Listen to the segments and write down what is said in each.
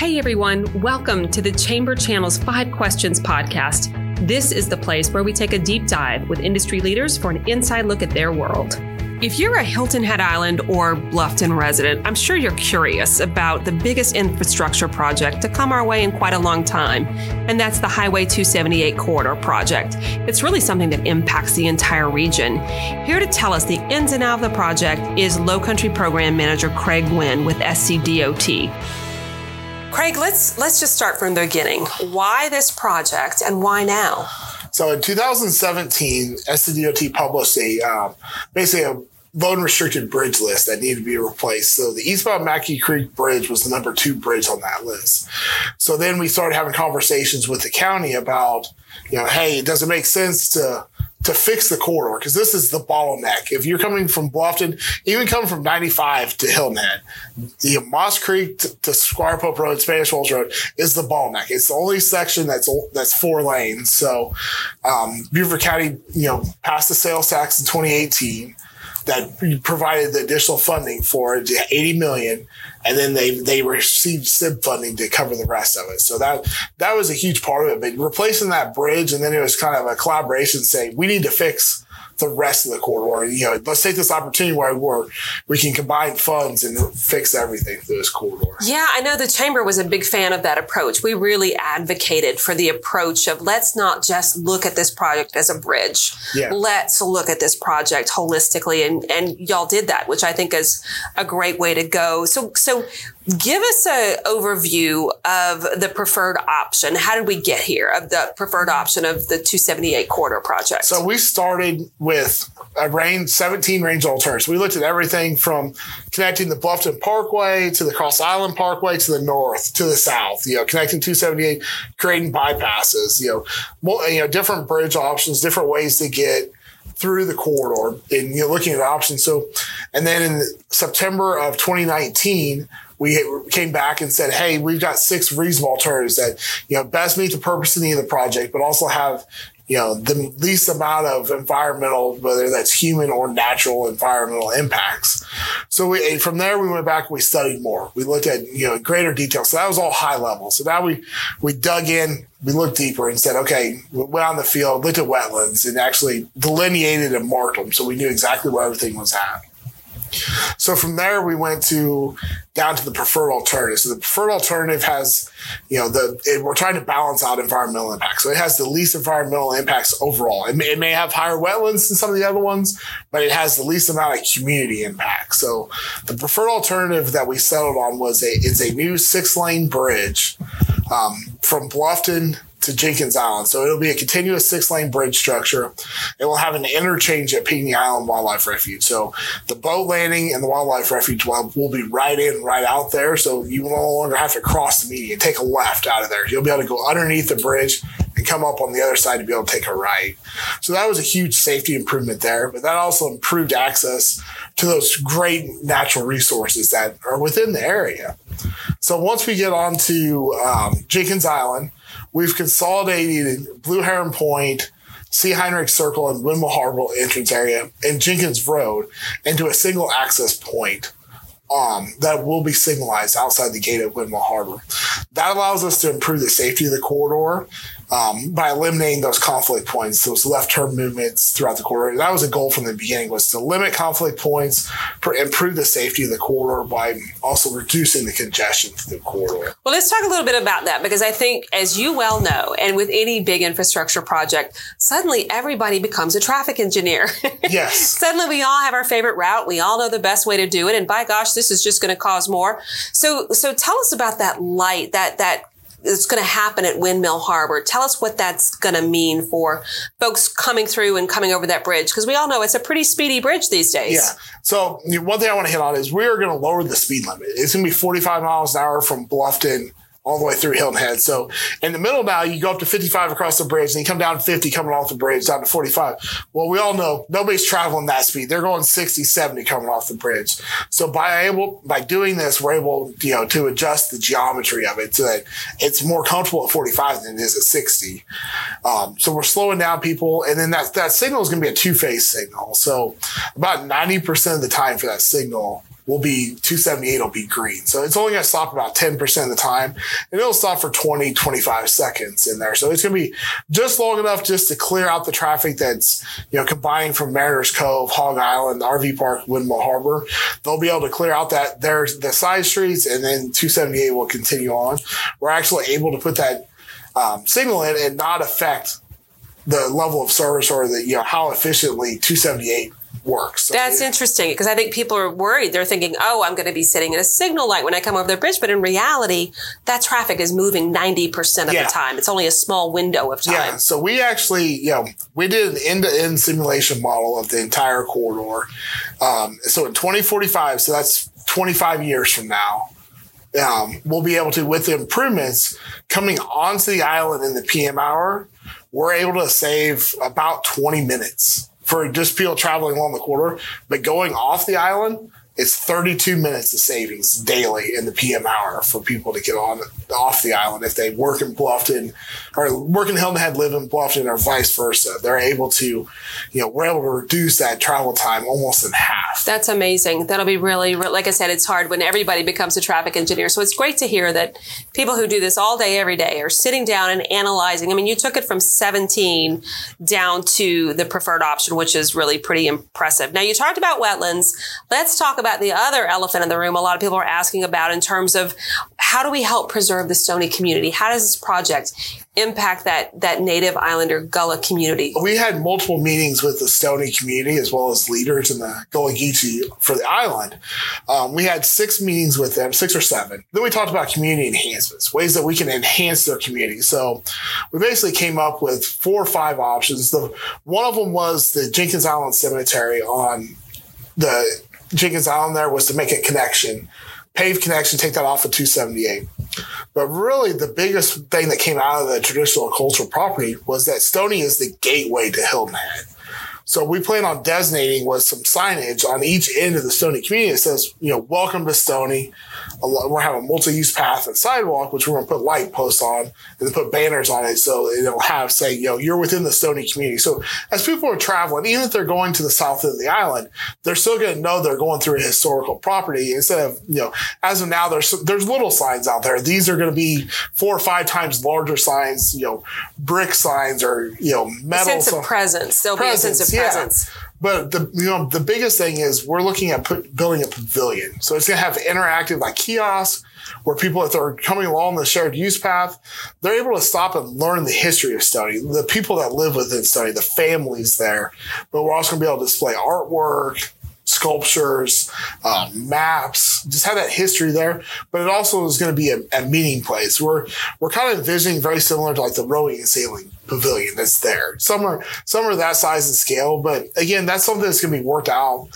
Hey everyone, welcome to the Chamber Channel's 5 Questions podcast. This is the place where we take a deep dive with industry leaders for an inside look at their world. If you're a Hilton Head Island or Bluffton resident, I'm sure you're curious about the biggest infrastructure project to come our way in quite a long time, and that's the Highway 278 corridor project. It's really something that impacts the entire region. Here to tell us the ins and outs of the project is Lowcountry Program Manager Craig Wynn with SCDOT. Craig, let's just start from the beginning. Why this project and why now? So in 2017, SCDOT published a bone restricted bridge list that needed to be replaced. So the eastbound Mackey Creek Bridge was the number 2 bridge on that list. So then we started having conversations with the county about, hey, it doesn't make sense to fix the corridor, because this is the bottleneck. If you're coming from Bluffton, even coming from 95 to Hilton Head, the Moss Creek to Squire Pope Road, Spanish Wolves Road is the bottleneck. It's the only section that's 4 lanes. So Beaufort County, passed the sales tax in 2018 that provided the additional funding for it, $80 million, and then they received SIB funding to cover the rest of it. So that was a huge part of it. But replacing that bridge, and then it was kind of a collaboration saying, we need to fix the rest of the corridor. Let's take this opportunity where we can combine funds and fix everything through this corridor. Yeah, I know the Chamber was a big fan of that approach. We really advocated for the approach of let's not just look at this project as a bridge. Yeah. Let's look at this project holistically. And y'all did that, which I think is a great way to go. So give us an overview of the preferred option. How did we get here of the preferred option of the 278 corridor project? So we started with 17 range alternatives. We looked at everything from connecting the Bluffton Parkway to the Cross Island Parkway to the north, to the south, connecting 278, creating bypasses, different bridge options, different ways to get through the corridor, and looking at options. So, and then in September of 2019, we came back and said, hey, we've got 6 reasonable alternatives that, best meet the purpose and need of the project, but also have, the least amount of environmental, whether that's human or natural environmental impacts. So from there, we went back and we studied more. We looked at, greater detail. So that was all high level. So now we dug in, we looked deeper and said, okay, we went out in the field, looked at wetlands and actually delineated and marked them. So we knew exactly where everything was at. So from there, we went down to the preferred alternative. So the preferred alternative has, we're trying to balance out environmental impacts. So it has the least environmental impacts overall. It may have higher wetlands than some of the other ones, but it has the least amount of community impact. So the preferred alternative that we settled on is a new 6-lane bridge from Bluffton to Jenkins Island. So it'll be a continuous 6-lane bridge structure. It will have an interchange at Pinckney Island Wildlife Refuge. So the boat landing and the wildlife refuge will be right in, right out there. So you will no longer have to cross the median, take a left out of there. You'll be able to go underneath the bridge and come up on the other side to be able to take a right. So that was a huge safety improvement there, but that also improved access to those great natural resources that are within the area. So once we get onto Jenkins Island, we've consolidated Blue Heron Point, C. Heinrich Circle, and Windmill Harbor entrance area and Jenkins Road into a single access point that will be signalized outside the gate at Windmill Harbor. That allows us to improve the safety of the corridor by eliminating those conflict points, those left-turn movements throughout the corridor. That was a goal from the beginning, was to limit conflict points, improve the safety of the corridor by also reducing the congestion through the corridor. Well, let's talk a little bit about that, because I think, as you well know, and with any big infrastructure project, suddenly everybody becomes a traffic engineer. Yes. Suddenly we all have our favorite route. We all know the best way to do it. And by gosh, this is just going to cause more. So tell us about that light, that it's going to happen at Windmill Harbor. Tell us what that's going to mean for folks coming through and coming over that bridge, because we all know it's a pretty speedy bridge these days. Yeah. So one thing I want to hit on is we are going to lower the speed limit. It's going to be 45 miles an hour from Bluffton all the way through Hilton Head. So in the middle now, you go up to 55 across the bridge, and you come down 50 coming off the bridge down to 45. Well, we all know nobody's traveling that speed. They're going 60, 70 coming off the bridge. So by doing this, we're able, to adjust the geometry of it so that it's more comfortable at 45 than it is at 60. So we're slowing down people. And then that signal is going to be a 2-phase signal. So about 90% of the time for that signal will be 278 will be green. So it's only going to stop about 10% of the time, and it'll stop for 20, 25 seconds in there. So it's going to be just long enough just to clear out the traffic that's, you know, combining from Mariners Cove, Hog Island, RV Park, Windmill Harbor. They'll be able to clear out that there's the side streets, and then 278 will continue on. We're actually able to put that signal in and not affect the level of service or the, you know, how efficiently 278 works. So, that's interesting, because I think people are worried. They're thinking, oh, I'm going to be sitting at a signal light when I come over the bridge. But in reality, that traffic is moving 90% of the time. It's only a small window of time. Yeah. So we actually, you know, we did an end-to-end simulation model of the entire corridor. So in 2045, so that's 25 years from now, we'll be able to, with the improvements coming onto the island in the PM hour, we're able to save about 20 minutes for just people traveling along the corridor. But going off the island, it's 32 minutes of savings daily in the PM hour for people to get on off the island. If they work in Bluffton or work in Hilton Head, live in Bluffton, or vice versa, they're able to, you know, we're able to reduce that travel time almost in half. That's amazing. That'll be really, like I said, it's hard when everybody becomes a traffic engineer. So it's great to hear that people who do this all day, every day are sitting down and analyzing. I mean, you took it from 17 down to the preferred option, which is really pretty impressive. Now, you talked about wetlands. Let's talk about the other elephant in the room a lot of people are asking about in terms of how do we help preserve the Stony community? How does this project impact that native islander Gullah community? We had multiple meetings with the Stony community as well as leaders in the Gullah Geechee for the island. We had 6 meetings with them, 6 or 7. Then we talked about community enhancements, ways that we can enhance their community. So we basically came up with 4 or 5 options. One of them was the Jenkins Island Cemetery on the Jenkins Island there was to make a connection, paved connection, take that off of 278. But really the biggest thing that came out of the traditional cultural property was that Stony is the gateway to Hilton Head. So we plan on designating with some signage on each end of the Stony community that says, you know, welcome to Stony. We're having a multi-use path and sidewalk, which we're going to put light posts on and then put banners on it. So it'll have, say, you know, you're within the Stony community. So as people are traveling, even if they're going to the south end of the island, they're still going to know they're going through a historical property instead of, you know, as of now, there's little signs out there. These are going to be 4 or 5 times larger signs, you know, brick signs or, you know, metal. A sense of presence. There'll be a sense of presence. Yeah. But the biggest thing is we're looking at building a pavilion. So it's going to have interactive like kiosks where people, if they're coming along the shared use path, they're able to stop and learn the history of Stony, the people that live within Stony, the families there. But we're also going to be able to display artwork, sculptures, maps, just have that history there. But it also is going to be a meeting place. We're kind of envisioning very similar to like the rowing and sailing pavilion that's there. Some are that size and scale, but again, that's something that's going to be worked out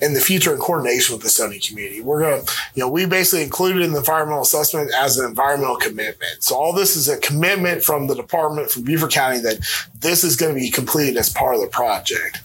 in the future in coordination with the Stony community. We're going to, you know, we basically included in the environmental assessment as an environmental commitment. So all this is a commitment from the department, from Beaufort County, that this is going to be completed as part of the project.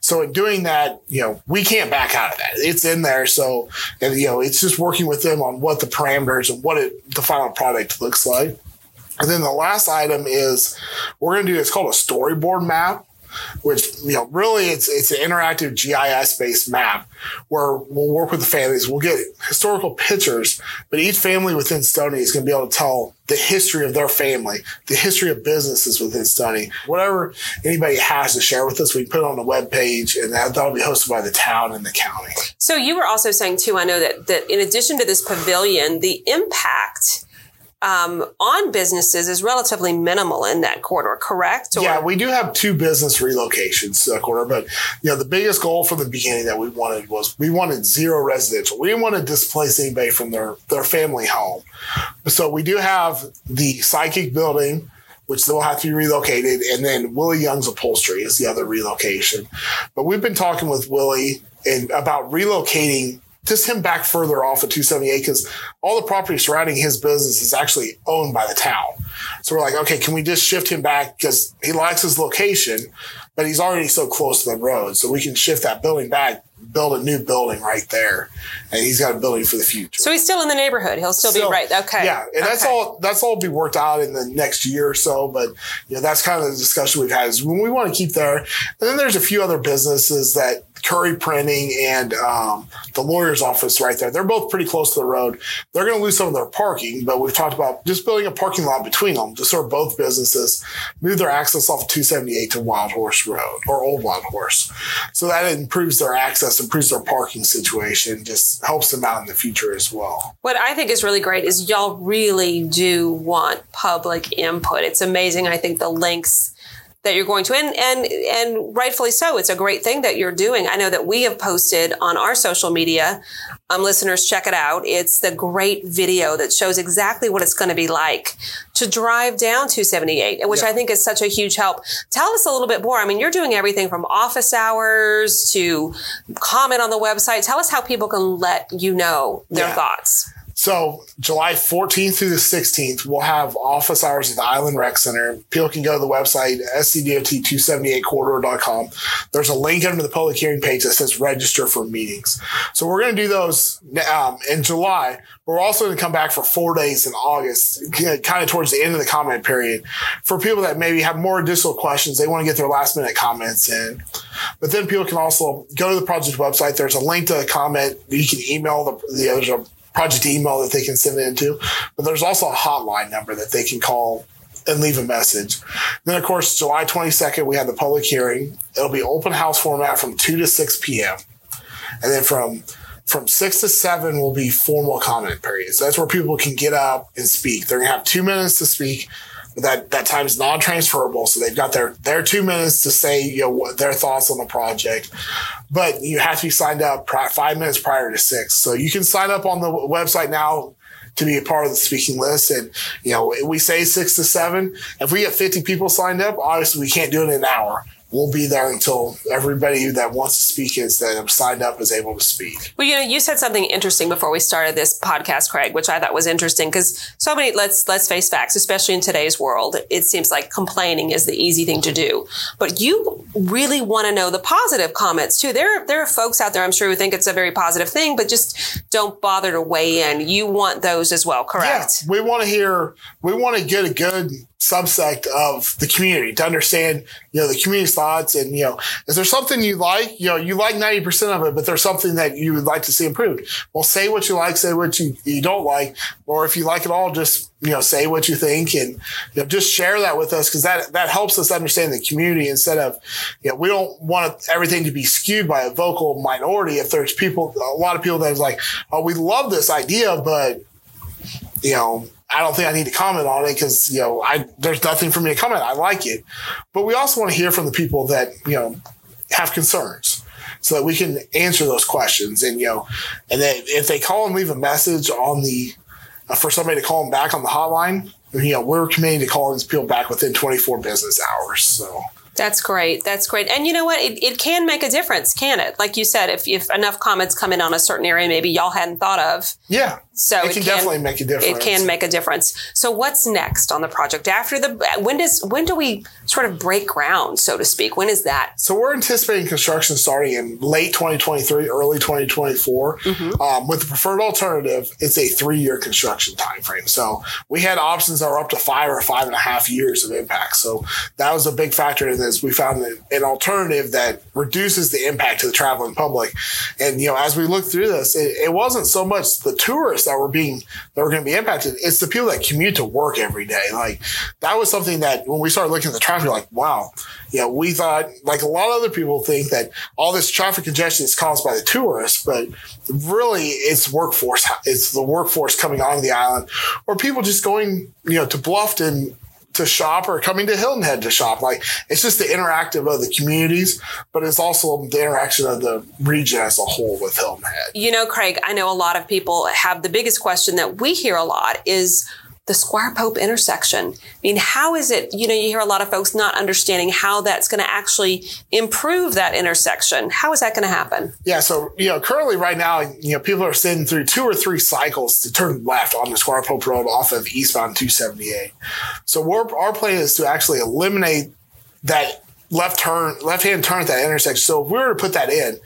So in doing that, you know, we can't back out of that. It's in there. So, and, you know, it's just working with them on what the parameters and what the final product looks like. And then the last item is we're going to do, it's called a storyboard map, which, you know, really it's an interactive GIS-based map where we'll work with the families. We'll get historical pictures, but each family within Stony is going to be able to tell the history of their family, the history of businesses within Stony. Whatever anybody has to share with us, we can put it on the webpage, and that'll be hosted by the town and the county. So you were also saying, too, I know that in addition to this pavilion, the impact on businesses is relatively minimal in that corridor, correct? Or? Yeah, we do have 2 business relocations to that corridor, but you know, the biggest goal from the beginning that we wanted was we wanted 0 residential. We didn't want to displace anybody from their family home. So we do have the psychic building, which they'll have to be relocated, and then Willie Young's Upholstery is the other relocation. But we've been talking with Willie about relocating just him back further off of 278 because all the property surrounding his business is actually owned by the town. So we're like, okay, can we just shift him back? Because he likes his location, but he's already so close to the road. So we can shift that building back build a new building right there, and he's got a building for the future. So he's still in the neighborhood. He'll still be right. Okay. Yeah. And that's all be worked out in the next year or so. But you know, that's kind of the discussion we've had, is when we want to keep there. And then there's a few other businesses that Curry Printing and the lawyer's office right there. They're both pretty close to the road. They're going to lose some of their parking, but we've talked about just building a parking lot between them to serve both businesses, move their access off 278 to Wild Horse Road or Old Wild Horse. So that improves their access, improves their parking situation, just helps them out in the future as well. What I think is really great is y'all really do want public input. It's amazing, I think, the links that you're going to, and rightfully so. It's a great thing that you're doing. I know that we have posted on our social media. Listeners, check it out. It's the great video that shows exactly what it's going to be like to drive down 278, which I think is such a huge help. Tell us a little bit more. I mean, you're doing everything from office hours to comment on the website. Tell us how people can let you know their thoughts. So July 14th through the 16th, we'll have office hours at the Island Rec Center. People can go to the website, scdot278corridor.com. There's a link under the public hearing page that says register for meetings. So we're going to do those in July. We're also going to come back for 4 days in August, kind of towards the end of the comment period, for people that maybe have more additional questions. They want to get their last minute comments in. But then people can also go to the project website. There's a link to a comment. You can email the project email that they can send it into, but there's also a hotline number that they can call and leave a message. Then, of course, July 22nd, we have the public hearing. It'll be open house format from 2 to 6 p.m. And then from 6 to 7 will be formal comment period. So that's where people can get up and speak. They're going to have 2 minutes to speak. That time is non-transferable, so they've got their 2 minutes to say, you know, their thoughts on the project. But you have to be signed up 5 minutes prior to 6. So you can sign up on the website now to be a part of the speaking list. And, you know, we say 6 to 7. If we get 50 people signed up, obviously we can't do it in an hour. We'll be there until everybody that wants to speak signed up is able to speak. Well, you know, you said something interesting before we started this podcast, Craig, which I thought was interesting because so many, let's face facts, especially in today's world, it seems like complaining is the easy thing to do. But you really want to know the positive comments too. There are folks out there, I'm sure, who think it's a very positive thing, but just don't bother to weigh in. You want those as well, correct? Yeah, we want to get a good subsect of the community to understand, you know, the community's thoughts and, you know, is there something you like? You know, you like 90% of it, but there's something that you would like to see improved. Well, say what you like, say what you don't like, or if you like it all, just, you know, say what you think and, you know, just share that with us because that helps us understand the community instead of, you know, we don't want everything to be skewed by a vocal minority. If there's a lot of people that is like, oh, we love this idea, but, you know, I don't think I need to comment on it because, you know, there's nothing for me to comment. I like it. But we also want to hear from the people that, you know, have concerns so that we can answer those questions. And, you know, and then if they call and leave a message on for somebody to call them back on the hotline, you know, we're committing to calling these people back within 24 business hours. So. That's great. That's great. And you know what? It can make a difference, can it? Like you said, if enough comments come in on a certain area, maybe y'all hadn't thought of. Yeah. So it can definitely make a difference. It can make a difference. So what's next on the project after when do we sort of break ground, so to speak? When is that? So we're anticipating construction starting in late 2023, early 2024. Mm-hmm. With the preferred alternative, it's a 3-year construction timeframe. So we had options that were up to 5 or 5.5 years of impact. So that was a big factor in this. We found an alternative that reduces the impact to the traveling public. And, you know, as we look through this, it wasn't so much the tourists that were going to be impacted. It's the people that commute to work every day. Like that was something that when we started looking at the traffic, like, wow, you know, we thought like a lot of other people think that all this traffic congestion is caused by the tourists, but really it's workforce. It's the workforce coming onto the island or people just going, you know, to Bluffton to shop or coming to Hilton Head to shop. Like it's just the interactive of the communities, but it's also the interaction of the region as a whole with Hilton Head. You know, Craig, I know a lot of people have the biggest question that we hear a lot is the Squire Pope intersection. I mean, how is it, you know, you hear a lot of folks not understanding how that's going to actually improve that intersection. How is that going to happen? Yeah. So, you know, currently right now, you know, people are sitting through 2 or 3 cycles to turn left on the Squire Pope Road off of eastbound 278. So our plan is to actually eliminate that left hand turn at that intersection. So if we were to put that in,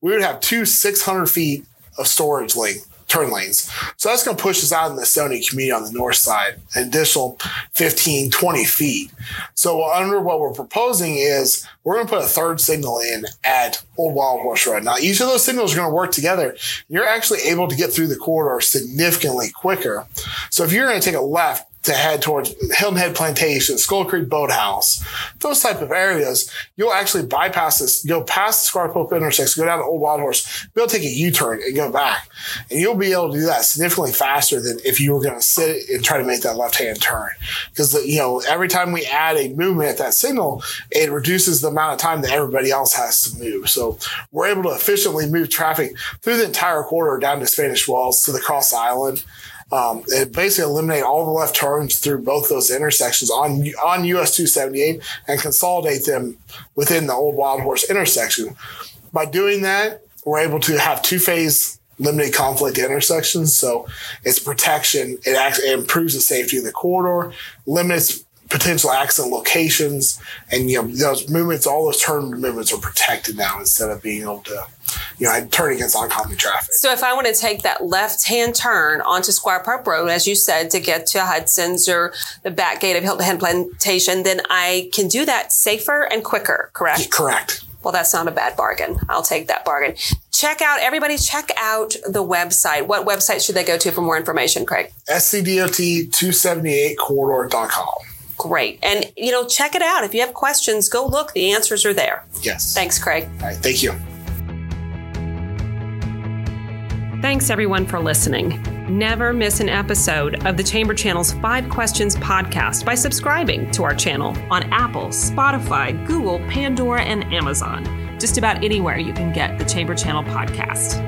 we would have two 600 feet of storage lane, turn lanes. So that's going to push us out in the Stony community on the north side, an additional 15, 20 feet. So under what we're proposing is we're going to put a third signal in at Old Wild Horse Road. Now, each of those signals are going to work together. You're actually able to get through the corridor significantly quicker. So if you're going to take a left to head towards Hilton Head Plantation, Skull Creek Boathouse, those type of areas, you'll actually bypass this, go past the Squire Pope intersection, go down to Old Wild Horse, be able to take a U-turn and go back. And you'll be able to do that significantly faster than if you were going to sit and try to make that left-hand turn. Because, you know, every time we add a movement at that signal, it reduces the amount of time that everybody else has to move. So we're able to efficiently move traffic through the entire corridor down to Spanish Wells, to the Cross Island. It basically eliminate all the left turns through both those intersections on US 278 and consolidate them within the Old Wild Horse intersection. By doing that, we're able to have two-phase limited conflict intersections. So it's protection. It actually improves the safety of the corridor, limits potential accident locations, and those movements, all those turn movements are protected now instead of being able to turn against oncoming traffic. So if I want to take that left-hand turn onto Squire Pope Road, as you said, to get to Hudson's or the back gate of Hilton Head Plantation, then I can do that safer and quicker, correct? Yeah, correct. Well, that's not a bad bargain. I'll take that bargain. Check out the website. What website should they go to for more information, Craig? scdot278corridor.com. Great. And, check it out. If you have questions, go look. The answers are there. Yes. Thanks, Craig. All right. Thank you. Thanks, everyone, for listening. Never miss an episode of the Chamber Channel's 5 Questions podcast by subscribing to our channel on Apple, Spotify, Google, Pandora, and Amazon. Just about anywhere you can get the Chamber Channel podcast.